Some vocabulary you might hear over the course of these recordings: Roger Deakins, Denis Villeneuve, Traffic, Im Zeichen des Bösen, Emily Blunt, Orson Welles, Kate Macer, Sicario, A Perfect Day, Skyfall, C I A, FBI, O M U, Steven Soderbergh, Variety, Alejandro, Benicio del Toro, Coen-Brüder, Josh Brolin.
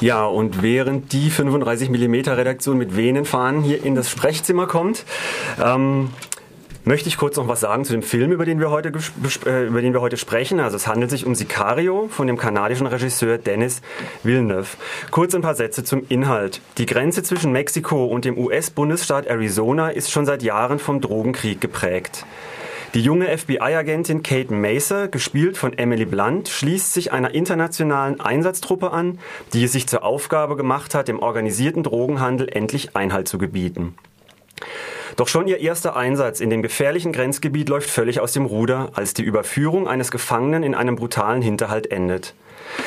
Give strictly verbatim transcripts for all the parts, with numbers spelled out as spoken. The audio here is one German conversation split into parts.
Ja, und während die fünfunddreißig Millimeter Redaktion mit wehenden Fahnen hier in das Sprechzimmer kommt, ähm, möchte ich kurz noch was sagen zu dem Film, über den wir heute, äh, über den wir heute sprechen. Also es handelt sich um Sicario von dem kanadischen Regisseur Denis Villeneuve. Kurz ein paar Sätze zum Inhalt. Die Grenze zwischen Mexiko und dem U S-Bundesstaat Arizona ist schon seit Jahren vom Drogenkrieg geprägt. Die junge F B I-Agentin Kate Macer, gespielt von Emily Blunt, schließt sich einer internationalen Einsatztruppe an, die es sich zur Aufgabe gemacht hat, dem organisierten Drogenhandel endlich Einhalt zu gebieten. Doch schon ihr erster Einsatz in dem gefährlichen Grenzgebiet läuft völlig aus dem Ruder, als die Überführung eines Gefangenen in einem brutalen Hinterhalt endet.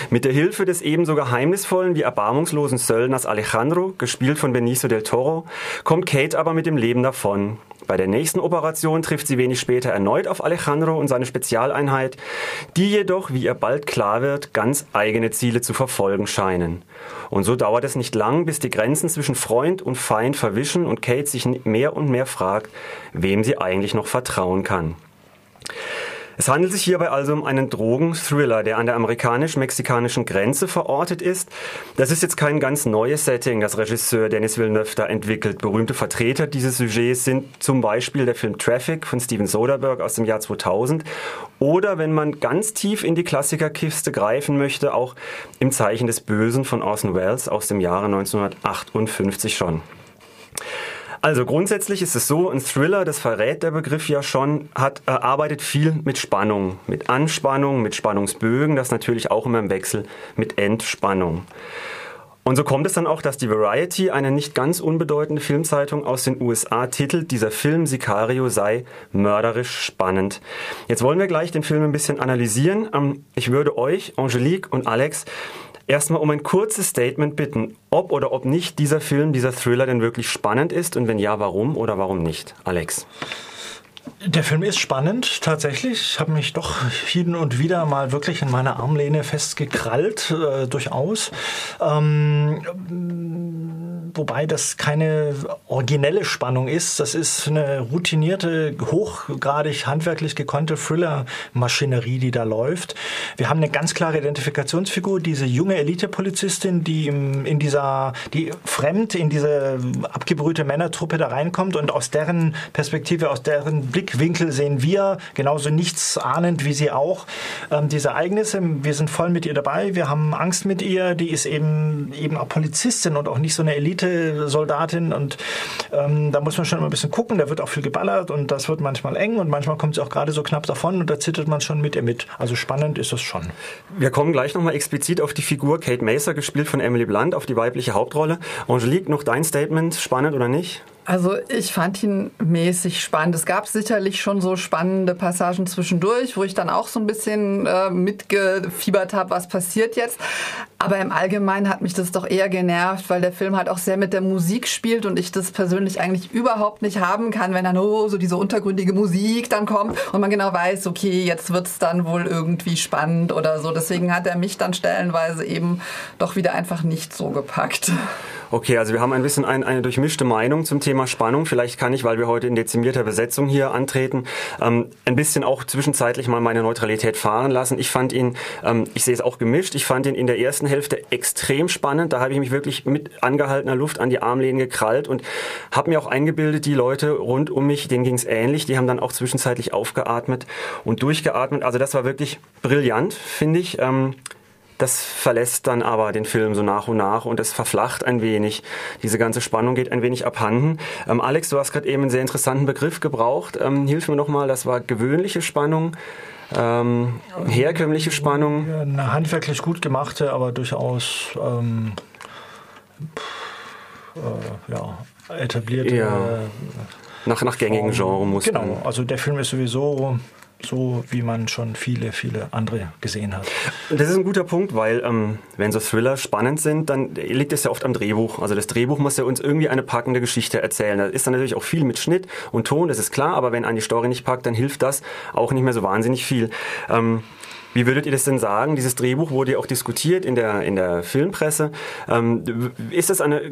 Mit der Hilfe des ebenso geheimnisvollen wie erbarmungslosen Söldners Alejandro, gespielt von Benicio del Toro, kommt Kate aber mit dem Leben davon. Bei der nächsten Operation trifft sie wenig später erneut auf Alejandro und seine Spezialeinheit, die jedoch, wie ihr bald klar wird, ganz eigene Ziele zu verfolgen scheinen. Und so dauert es nicht lang, bis die Grenzen zwischen Freund und Feind verwischen und Kate sich mehr und mehr fragt, wem sie eigentlich noch vertrauen kann. Es handelt sich hierbei also um einen Drogenthriller, der an der amerikanisch-mexikanischen Grenze verortet ist. Das ist jetzt kein ganz neues Setting, das Regisseur Denis Villeneuve da entwickelt. Berühmte Vertreter dieses Sujets sind zum Beispiel der Film Traffic von Steven Soderbergh aus dem Jahr zweitausend oder, wenn man ganz tief in die Klassikerkiste greifen möchte, auch Im Zeichen des Bösen von Orson Welles aus dem Jahre neunzehnhundertachtundfünfzig schon. Also grundsätzlich ist es so, ein Thriller, das verrät der Begriff ja schon, hat, äh, arbeitet viel mit Spannung, mit Anspannung, mit Spannungsbögen, das natürlich auch immer im Wechsel mit Entspannung. Und so kommt es dann auch, dass die Variety, eine nicht ganz unbedeutende Filmzeitung aus den U S A, titelt, dieser Film Sicario sei mörderisch spannend. Jetzt wollen wir gleich den Film ein bisschen analysieren. Ähm, ich würde euch, Angelique und Alex, erstmal um ein kurzes Statement bitten, ob oder ob nicht dieser Film, dieser Thriller denn wirklich spannend ist und wenn ja, warum oder warum nicht. Alex. Der Film ist spannend, tatsächlich. Ich habe mich doch hin und wieder mal wirklich in meiner Armlehne festgekrallt, äh, durchaus. Ähm... Wobei das keine originelle Spannung ist. Das ist eine routinierte, hochgradig handwerklich gekonnte Thriller-Maschinerie, die da läuft. Wir haben eine ganz klare Identifikationsfigur, diese junge Elite-Polizistin, die in dieser, die fremd in diese abgebrühte Männertruppe da reinkommt und aus deren Perspektive, aus deren Blickwinkel sehen wir, genauso nichts ahnend wie sie auch, diese Ereignisse. Wir sind voll mit ihr dabei, wir haben Angst mit ihr, die ist eben, eben auch Polizistin und auch nicht so eine Elite Soldatin und ähm, da muss man schon immer ein bisschen gucken, da wird auch viel geballert und das wird manchmal eng und manchmal kommt sie auch gerade so knapp davon und da zittert man schon mit ihr mit. Also spannend ist es schon. Wir kommen gleich nochmal explizit auf die Figur Kate Macer, gespielt von Emily Blunt, auf die weibliche Hauptrolle. Angelique, noch dein Statement, spannend oder nicht? Also ich fand ihn mäßig spannend. Es gab sicherlich schon so spannende Passagen zwischendurch, wo ich dann auch so ein bisschen äh, mitgefiebert habe, was passiert jetzt. Aber im Allgemeinen hat mich das doch eher genervt, weil der Film halt auch sehr mit der Musik spielt und ich das persönlich eigentlich überhaupt nicht haben kann, wenn dann oh, so diese untergründige Musik dann kommt und man genau weiß, okay, jetzt wird's dann wohl irgendwie spannend oder so. Deswegen hat er mich dann stellenweise eben doch wieder einfach nicht so gepackt. Okay, also wir haben ein bisschen ein, eine durchmischte Meinung zum Thema Spannung. Vielleicht kann ich, weil wir heute in dezimierter Besetzung hier antreten, ähm, ein bisschen auch zwischenzeitlich mal meine Neutralität fahren lassen. Ich fand ihn, ähm, ich sehe es auch gemischt, ich fand ihn in der ersten Hälfte extrem spannend. Da habe ich mich wirklich mit angehaltener Luft an die Armlehnen gekrallt und habe mir auch eingebildet, die Leute rund um mich, denen ging es ähnlich. Die haben dann auch zwischenzeitlich aufgeatmet und durchgeatmet. Also das war wirklich brillant, finde ich. Ähm, Das verlässt dann aber den Film so nach und nach und es verflacht ein wenig. Diese ganze Spannung geht ein wenig abhanden. Ähm, Alex, du hast gerade eben einen sehr interessanten Begriff gebraucht. Ähm, hilf mir nochmal, das war gewöhnliche Spannung. Ähm, herkömmliche Spannung. Eine handwerklich gut gemachte, aber durchaus ähm, äh, ja, etablierte. Ja. Äh, nach, nach gängigen Genremustern. Genau, also der Film ist sowieso so, wie man schon viele, viele andere gesehen hat. Das ist ein guter Punkt, weil ähm, wenn so Thriller spannend sind, dann liegt es ja oft am Drehbuch. Also das Drehbuch muss ja uns irgendwie eine packende Geschichte erzählen. Da ist dann natürlich auch viel mit Schnitt und Ton, das ist klar, aber wenn eine Story nicht packt, dann hilft das auch nicht mehr so wahnsinnig viel. Ähm, Wie würdet ihr das denn sagen? Dieses Drehbuch wurde ja auch diskutiert in der, in der Filmpresse. Ähm, ist das eine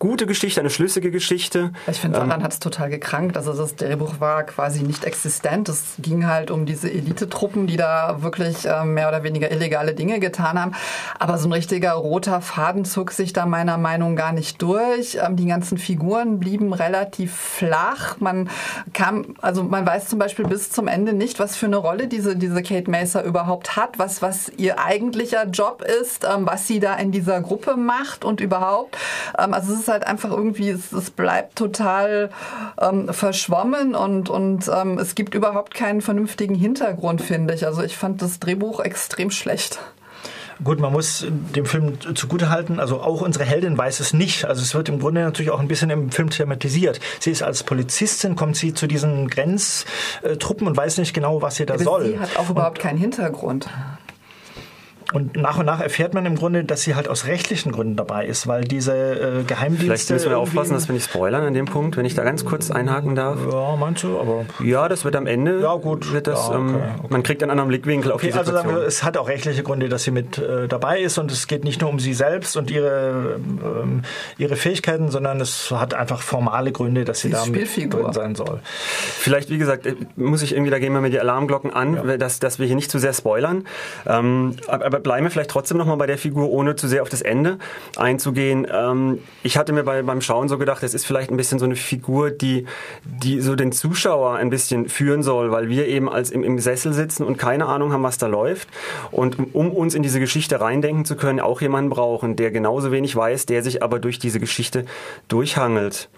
gute Geschichte, eine schlüssige Geschichte. Ich finde, daran ähm, hat es total gekrankt. Also das Drehbuch war quasi nicht existent. Es ging halt um diese Elitetruppen, die da wirklich äh, mehr oder weniger illegale Dinge getan haben. Aber so ein richtiger roter Faden zog sich da meiner Meinung nach gar nicht durch. Ähm, die ganzen Figuren blieben relativ flach. Man kam, also man weiß zum Beispiel bis zum Ende nicht, was für eine Rolle diese, diese Kate Macer überhaupt hat, was, was ihr eigentlicher Job ist, ähm, was sie da in dieser Gruppe macht und überhaupt. Ähm, also es ist halt einfach irgendwie, es, es bleibt total ähm, verschwommen und, und ähm, es gibt überhaupt keinen vernünftigen Hintergrund, finde ich. Also ich fand das Drehbuch extrem schlecht. Gut, man muss dem Film zugutehalten, also auch unsere Heldin weiß es nicht. Also es wird im Grunde natürlich auch ein bisschen im Film thematisiert. Sie ist als Polizistin, kommt sie zu diesen Grenztruppen und weiß nicht genau, was sie da aber soll. Sie hat auch überhaupt und, keinen Hintergrund. Und nach und nach erfährt man im Grunde, dass sie halt aus rechtlichen Gründen dabei ist, weil diese äh, Geheimdienste... Vielleicht müssen wir aufpassen, dass wir nicht spoilern an dem Punkt, wenn ich da ganz kurz einhaken darf. Ja, meinst du? Aber ja, das wird am Ende... Ja, gut. Wird das, ja, okay, okay. Man kriegt einen anderen Blickwinkel auf okay, die Situation. Also sagen wir, es hat auch rechtliche Gründe, dass sie mit äh, dabei ist und es geht nicht nur um sie selbst und ihre, ähm, ihre Fähigkeiten, sondern es hat einfach formale Gründe, dass sie da mit drin sein soll. Vielleicht, wie gesagt, muss ich irgendwie, da gehen wir mit die Alarmglocken an, ja. dass, dass wir hier nicht zu sehr spoilern. Ähm, aber bleiben wir vielleicht trotzdem nochmal bei der Figur, ohne zu sehr auf das Ende einzugehen. Ähm, ich hatte mir bei, beim Schauen so gedacht, es ist vielleicht ein bisschen so eine Figur, die, die so den Zuschauer ein bisschen führen soll, weil wir eben als im, im Sessel sitzen und keine Ahnung haben, was da läuft. Und um, um uns in diese Geschichte reindenken zu können, auch jemanden brauchen, der genauso wenig weiß, der sich aber durch diese Geschichte durchhangelt.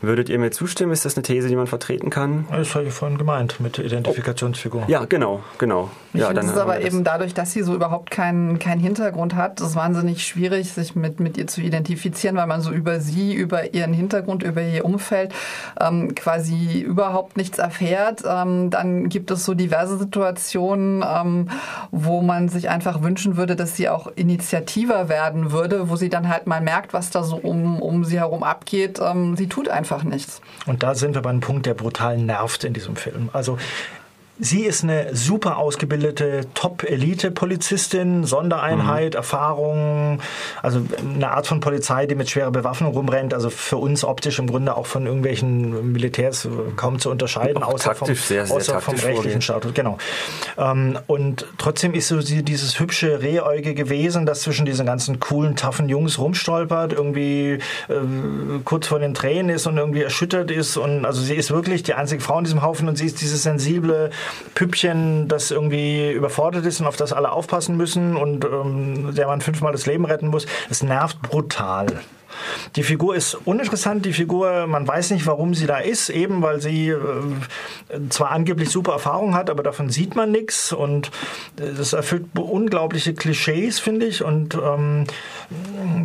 Würdet ihr mir zustimmen? Ist das eine These, die man vertreten kann? Das habe ich vorhin gemeint, mit Identifikationsfigur. Oh. Ja, genau, genau. Ich ja, finde dann es aber das. eben dadurch, dass sie so überhaupt keinen, keinen Hintergrund hat, ist wahnsinnig schwierig, sich mit, mit ihr zu identifizieren, weil man so über sie, über ihren Hintergrund, über ihr Umfeld ähm, quasi überhaupt nichts erfährt. Ähm, dann gibt es so diverse Situationen, ähm, wo man sich einfach wünschen würde, dass sie auch initiativer werden würde, wo sie dann halt mal merkt, was da so um, um sie herum abgeht. Ähm, sie tut einfach nichts. Und da sind wir bei einem Punkt, der brutal nervt in diesem Film. Also sie ist eine super ausgebildete Top-Elite-Polizistin, Sondereinheit, mhm. Erfahrung, also eine Art von Polizei, die mit schwerer Bewaffnung rumrennt, also für uns optisch im Grunde auch von irgendwelchen Militärs kaum zu unterscheiden, auch außer taktisch, vom, sehr, sehr außer vom rechtlichen Status. Genau. Ähm, und trotzdem ist so sie dieses hübsche rehäugige Wesen, das zwischen diesen ganzen coolen, taffen Jungs rumstolpert, irgendwie äh, kurz vor den Tränen ist und irgendwie erschüttert ist. Und also sie ist wirklich die einzige Frau in diesem Haufen und sie ist dieses sensible Püppchen, das irgendwie überfordert ist und auf das alle aufpassen müssen und ähm, der man fünfmal das Leben retten muss. Es nervt brutal. Die Figur ist uninteressant, die Figur, man weiß nicht, warum sie da ist, eben weil sie äh, zwar angeblich super Erfahrung hat, aber davon sieht man nichts und äh, das erfüllt unglaubliche Klischees, finde ich, und ähm,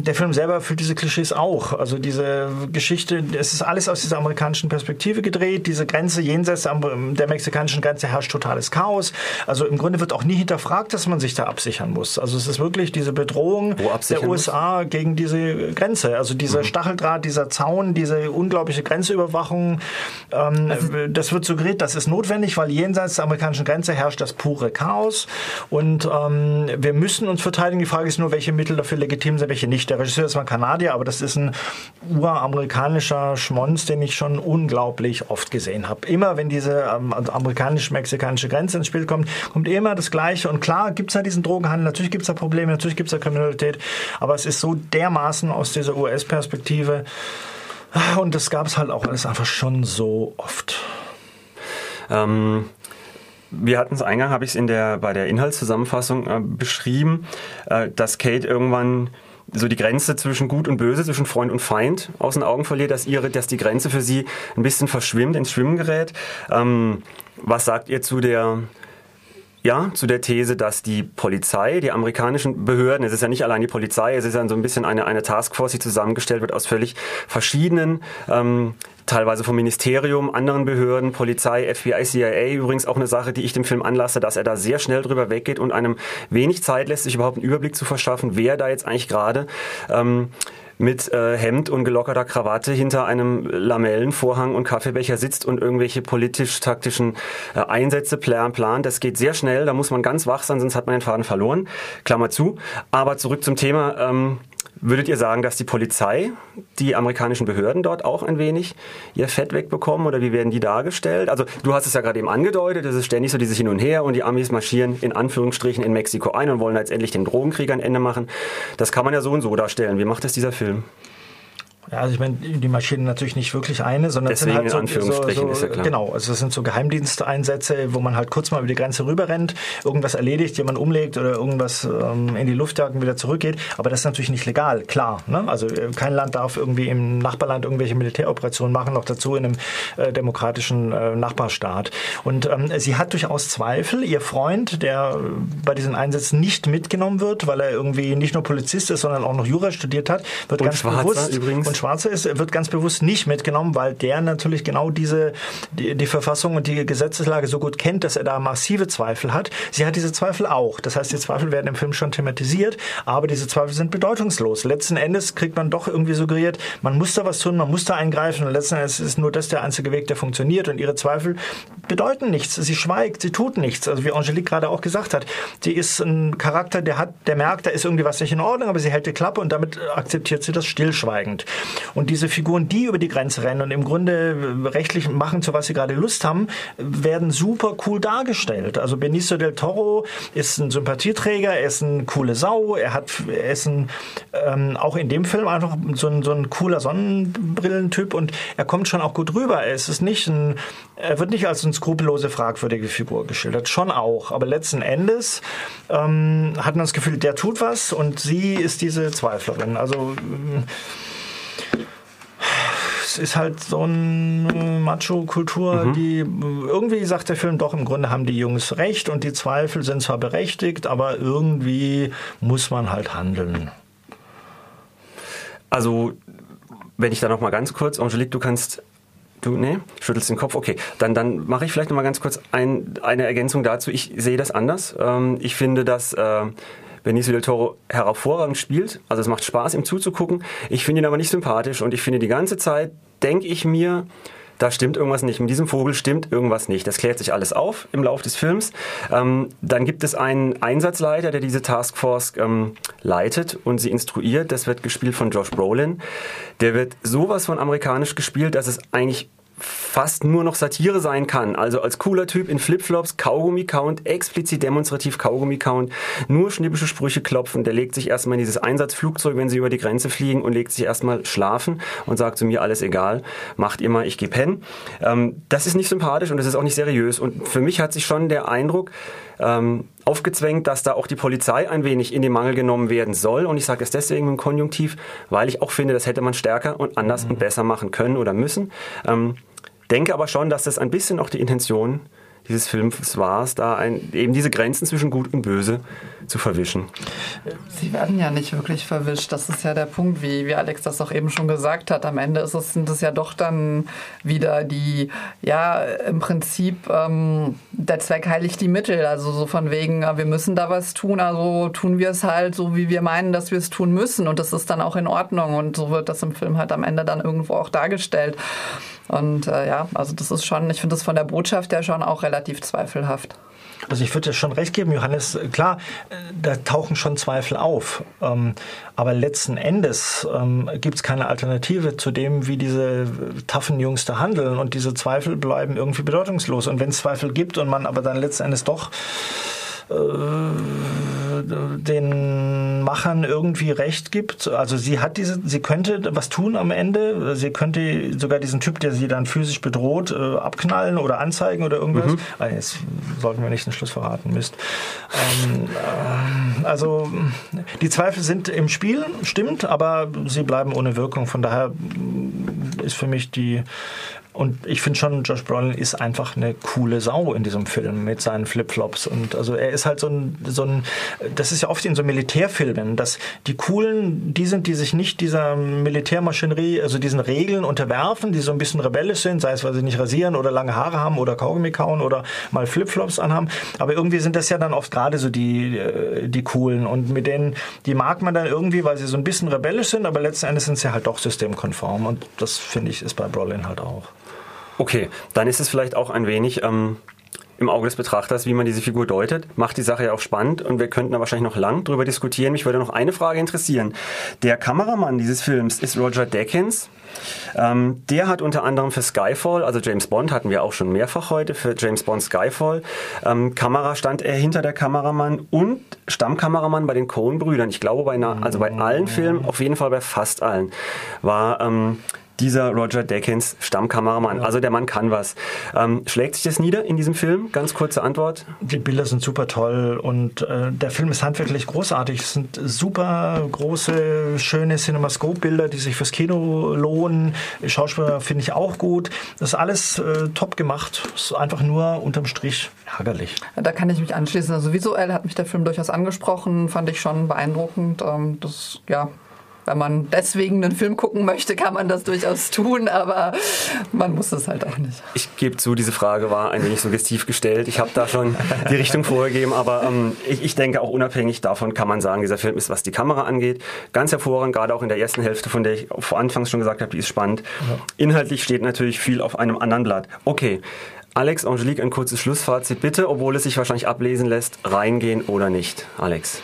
der Film selber erfüllt diese Klischees auch, also diese Geschichte, es ist alles aus dieser amerikanischen Perspektive gedreht, diese Grenze jenseits der mexikanischen Grenze herrscht totales Chaos, also im Grunde wird auch nie hinterfragt, dass man sich da absichern muss, also es ist wirklich diese Bedrohung der U S A muss? gegen diese Grenze. Also dieser Stacheldraht, dieser Zaun, diese unglaubliche Grenzüberwachung, ähm, also, das wird suggeriert, das ist notwendig, weil jenseits der amerikanischen Grenze herrscht das pure Chaos und ähm, wir müssen uns verteidigen. Die Frage ist nur, welche Mittel dafür legitim sind, welche nicht. Der Regisseur ist mal Kanadier, aber das ist ein uramerikanischer Schmonz, den ich schon unglaublich oft gesehen habe. Immer, wenn diese ähm, amerikanisch-mexikanische Grenze ins Spiel kommt, kommt immer das Gleiche und klar gibt es da diesen Drogenhandel, natürlich gibt es da Probleme, natürlich gibt es da Kriminalität, aber es ist so dermaßen aus dieser U S A U S-Perspektive und das gab es halt auch alles einfach schon so oft. Ähm, wir hatten es eingangs, habe ich es in der, bei der Inhaltszusammenfassung äh, beschrieben, äh, dass Kate irgendwann so die Grenze zwischen Gut und Böse, zwischen Freund und Feind aus den Augen verliert, dass, ihre, dass die Grenze für sie ein bisschen verschwimmt, ins Schwimmen gerät. Ähm, was sagt ihr zu der... Ja, zu der These, dass die Polizei, die amerikanischen Behörden, es ist ja nicht allein die Polizei, es ist ja so ein bisschen eine, eine Taskforce, die zusammengestellt wird aus völlig verschiedenen, ähm, teilweise vom Ministerium, anderen Behörden, Polizei, F B I, C I A, übrigens auch eine Sache, die ich dem Film anlasse, dass er da sehr schnell drüber weggeht und einem wenig Zeit lässt, sich überhaupt einen Überblick zu verschaffen, wer da jetzt eigentlich gerade... Ähm, mit äh, Hemd und gelockerter Krawatte hinter einem Lamellenvorhang und Kaffeebecher sitzt und irgendwelche politisch-taktischen äh, Einsätze plan, plant. Das geht sehr schnell, da muss man ganz wach sein, sonst hat man den Faden verloren. Klammer zu. Aber zurück zum Thema... Ähm Würdet ihr sagen, dass die Polizei, die amerikanischen Behörden dort auch ein wenig ihr Fett wegbekommen oder wie werden die dargestellt? Also du hast es ja gerade eben angedeutet, es ist ständig so dieses Hin und Her und die Amis marschieren in Anführungsstrichen in Mexiko ein und wollen letztendlich den Drogenkrieg ein Ende machen. Das kann man ja so und so darstellen. Wie macht das dieser Film? Ja, also ich meine, die marschieren natürlich nicht wirklich eine, sondern deswegen es sind halt so, in Anführungsstrichen, so, so, ist ja klar. Genau, also es sind so Geheimdiensteinsätze, wo man halt kurz mal über die Grenze rüberrennt, irgendwas erledigt, jemand umlegt oder irgendwas ähm, in die Luft jagt und wieder zurückgeht. Aber das ist natürlich nicht legal, klar. Ne? Also kein Land darf irgendwie im Nachbarland irgendwelche Militäroperationen machen, noch dazu in einem äh, demokratischen äh, Nachbarstaat. Und ähm, sie hat durchaus Zweifel. Ihr Freund, der bei diesen Einsätzen nicht mitgenommen wird, weil er irgendwie nicht nur Polizist ist, sondern auch noch Jura studiert hat, wird und ganz Schwarzer bewusst... Übrigens. Und Schwarze ist, wird ganz bewusst nicht mitgenommen, weil der natürlich genau diese, die, die Verfassung und die Gesetzeslage so gut kennt, dass er da massive Zweifel hat. Sie hat diese Zweifel auch. Das heißt, die Zweifel werden im Film schon thematisiert, aber diese Zweifel sind bedeutungslos. Letzten Endes kriegt man doch irgendwie suggeriert, man muss da was tun, man muss da eingreifen und letzten Endes ist nur das der einzige Weg, der funktioniert und ihre Zweifel bedeuten nichts. Sie schweigt, sie tut nichts. Also wie Angelique gerade auch gesagt hat, sie ist ein Charakter, der hat, der merkt, da ist irgendwie was nicht in Ordnung, aber sie hält die Klappe und damit akzeptiert sie das stillschweigend. Und diese Figuren, die über die Grenze rennen und im Grunde rechtlich machen, zu was sie gerade Lust haben, werden super cool dargestellt. Also Benicio del Toro ist ein Sympathieträger, er ist eine coole Sau, er hat, er ist ein, ähm, auch in dem Film einfach so ein, so ein cooler Sonnenbrillentyp und er kommt schon auch gut rüber. Er ist nicht ein, er wird nicht als eine skrupellose, fragwürdige Figur geschildert, schon auch. Aber letzten Endes ähm, hat man das Gefühl, der tut was und sie ist diese Zweiflerin. Also es ist halt so eine Macho-Kultur, mhm. die irgendwie sagt der Film doch, im Grunde haben die Jungs recht und die Zweifel sind zwar berechtigt, aber irgendwie muss man halt handeln. Also, wenn ich da nochmal ganz kurz, Angelique, du kannst... Du, nee, schüttelst den Kopf, okay. Dann, dann mache ich vielleicht nochmal ganz kurz ein, eine Ergänzung dazu. Ich sehe das anders. Ähm, ich finde, dass... Äh, Benicio del Toro hervorragend spielt. Also es macht Spaß, ihm zuzugucken. Ich finde ihn aber nicht sympathisch und ich finde die ganze Zeit, denke ich mir, da stimmt irgendwas nicht. Mit diesem Vogel stimmt irgendwas nicht. Das klärt sich alles auf im Laufe des Films. Ähm, dann gibt es einen Einsatzleiter, der diese Taskforce ähm, leitet und sie instruiert. Das wird gespielt von Josh Brolin. Der wird sowas von amerikanisch gespielt, dass es eigentlich fast nur noch Satire sein kann. Also als cooler Typ in Flipflops, Kaugummi-Count, explizit demonstrativ Kaugummi-Count, nur schnippische Sprüche klopfen. Der legt sich erstmal in dieses Einsatzflugzeug, wenn sie über die Grenze fliegen und legt sich erstmal schlafen und sagt zu mir, alles egal, macht immer, ich geh pennen. Ähm, das ist nicht sympathisch und das ist auch nicht seriös. Und für mich hat sich schon der Eindruck ähm, aufgezwängt, dass da auch die Polizei ein wenig in den Mangel genommen werden soll. Und ich sage es deswegen im Konjunktiv, weil ich auch finde, das hätte man stärker und anders mhm. und besser machen können oder müssen. Ähm, Denke aber schon, dass das ein bisschen auch die Intention dieses Films war, es da ein, eben diese Grenzen zwischen Gut und Böse zu verwischen. Sie werden ja nicht wirklich verwischt. Das ist ja der Punkt, wie, wie Alex das auch eben schon gesagt hat. Am Ende ist es, sind es ja doch dann wieder die, ja, im Prinzip ähm, der Zweck heiligt die Mittel. Also so von wegen, wir müssen da was tun, also tun wir es halt so, wie wir meinen, dass wir es tun müssen. Und das ist dann auch in Ordnung. Und so wird das im Film halt am Ende dann irgendwo auch dargestellt. Und äh, ja, also das ist schon, ich finde das von der Botschaft ja schon auch relativ zweifelhaft. Also ich würde dir schon recht geben, Johannes, klar, da tauchen schon Zweifel auf, ähm, aber letzten Endes ähm, gibt es keine Alternative zu dem, wie diese taffen Jungs da handeln und diese Zweifel bleiben irgendwie bedeutungslos und wenn es Zweifel gibt und man aber dann letzten Endes doch den Machern irgendwie Recht gibt. Also sie hat diese, sie könnte was tun am Ende. Sie könnte sogar diesen Typ, der sie dann physisch bedroht, abknallen oder anzeigen oder irgendwas. Mhm. Also jetzt sollten wir nicht den Schluss verraten, Mist. Ähm, äh, also die Zweifel sind im Spiel, stimmt, aber sie bleiben ohne Wirkung. Von daher ist für mich die Und ich finde schon, Josh Brolin ist einfach eine coole Sau in diesem Film mit seinen Flipflops. Und also er ist halt so ein, so ein, das ist ja oft in so Militärfilmen, dass die Coolen, die sind, die sich nicht dieser Militärmaschinerie, also diesen Regeln unterwerfen, die so ein bisschen rebellisch sind, sei es, weil sie nicht rasieren oder lange Haare haben oder Kaugummi kauen oder mal Flipflops anhaben. Aber irgendwie sind das ja dann oft gerade so die, die Coolen. Und mit denen, die mag man dann irgendwie, weil sie so ein bisschen rebellisch sind, aber letzten Endes sind sie halt doch systemkonform. Und das, finde ich, ist bei Brolin halt auch. Okay, dann ist es vielleicht auch ein wenig ähm, im Auge des Betrachters, wie man diese Figur deutet, macht die Sache ja auch spannend, und wir könnten da wahrscheinlich noch lang drüber diskutieren. Mich würde noch eine Frage interessieren. Der Kameramann dieses Films ist Roger Deakins. Ähm, der hat unter anderem für Skyfall, also James Bond hatten wir auch schon mehrfach heute, für James Bond Skyfall, ähm, Kamera stand er hinter der Kameramann und Stammkameramann bei den Coen-Brüdern. Ich glaube, bei, einer, also bei allen Filmen, auf jeden Fall bei fast allen, war ähm, dieser Roger Deakins Stammkameramann. Ja. Also der Mann kann was. Ähm, schlägt sich das nieder in diesem Film? Ganz kurze Antwort. Die Bilder sind super toll und äh, der Film ist handwerklich großartig. Es sind super große, schöne Cinemascope-Bilder, die sich fürs Kino lohnen. Schauspieler finde ich auch gut. Das ist alles äh, top gemacht. Ist einfach nur unterm Strich ärgerlich. Da kann ich mich anschließen. Also visuell hat mich der Film durchaus angesprochen. Fand ich schon beeindruckend. Ähm, das, ja... Wenn man deswegen einen Film gucken möchte, kann man das durchaus tun, aber man muss das halt auch nicht. Ich gebe zu, diese Frage war ein wenig suggestiv gestellt. Ich habe da schon die Richtung vorgegeben, aber ähm, ich, ich denke auch unabhängig davon kann man sagen, dieser Film ist, was die Kamera angeht, ganz hervorragend, gerade auch in der ersten Hälfte, von der ich vor Anfangs schon gesagt habe, die ist spannend. Ja. Inhaltlich steht natürlich viel auf einem anderen Blatt. Okay, Alex, Angelique, ein kurzes Schlussfazit bitte, obwohl es sich wahrscheinlich ablesen lässt, reingehen oder nicht. Alex.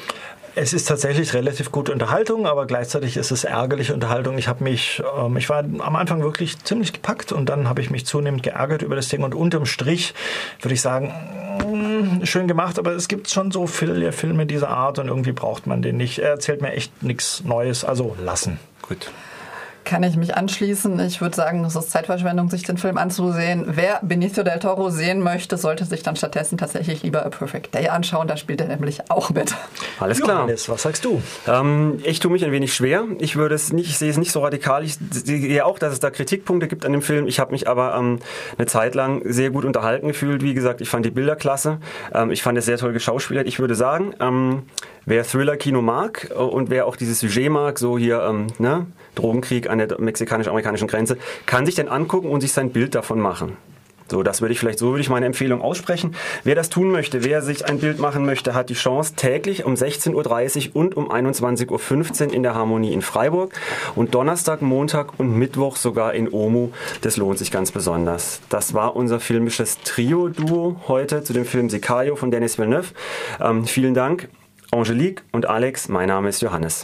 Es ist tatsächlich relativ gute Unterhaltung, aber gleichzeitig ist es ärgerliche Unterhaltung. Ich habe mich, ähm, ich war am Anfang wirklich ziemlich gepackt und dann habe ich mich zunehmend geärgert über das Ding. Und unterm Strich würde ich sagen, mh, schön gemacht, aber es gibt schon so viele Filme dieser Art und irgendwie braucht man den nicht. Er erzählt mir echt nichts Neues, also lassen. Gut. Kann ich mich anschließen. Ich würde sagen, es ist Zeitverschwendung, sich den Film anzusehen. Wer Benicio del Toro sehen möchte, sollte sich dann stattdessen tatsächlich lieber A Perfect Day anschauen. Da spielt er nämlich auch mit. Alles klar. Johannes, was sagst du? Ähm, ich tue mich ein wenig schwer. Ich würde es nicht, ich sehe es nicht so radikal. Ich sehe auch, dass es da Kritikpunkte gibt an dem Film. Ich habe mich aber ähm, eine Zeit lang sehr gut unterhalten gefühlt. Wie gesagt, ich fand die Bilder klasse. Ähm, ich fand es sehr toll geschauspielert. Ich würde sagen, ähm, wer Thriller-Kino mag und wer auch dieses Sujet mag, so hier ähm, ne, Drogenkrieg an der mexikanisch-amerikanischen Grenze, kann sich denn angucken und sich sein Bild davon machen. So, das würde ich vielleicht, so würde ich meine Empfehlung aussprechen. Wer das tun möchte, wer sich ein Bild machen möchte, hat die Chance, täglich um sechzehn Uhr dreißig und um einundzwanzig Uhr fünfzehn in der Harmonie in Freiburg und Donnerstag, Montag und Mittwoch sogar in O M U. Das lohnt sich ganz besonders. Das war unser filmisches Trio-Duo heute zu dem Film Sicario von Denis Villeneuve. Ähm, vielen Dank, Angelique und Alex. Mein Name ist Johannes.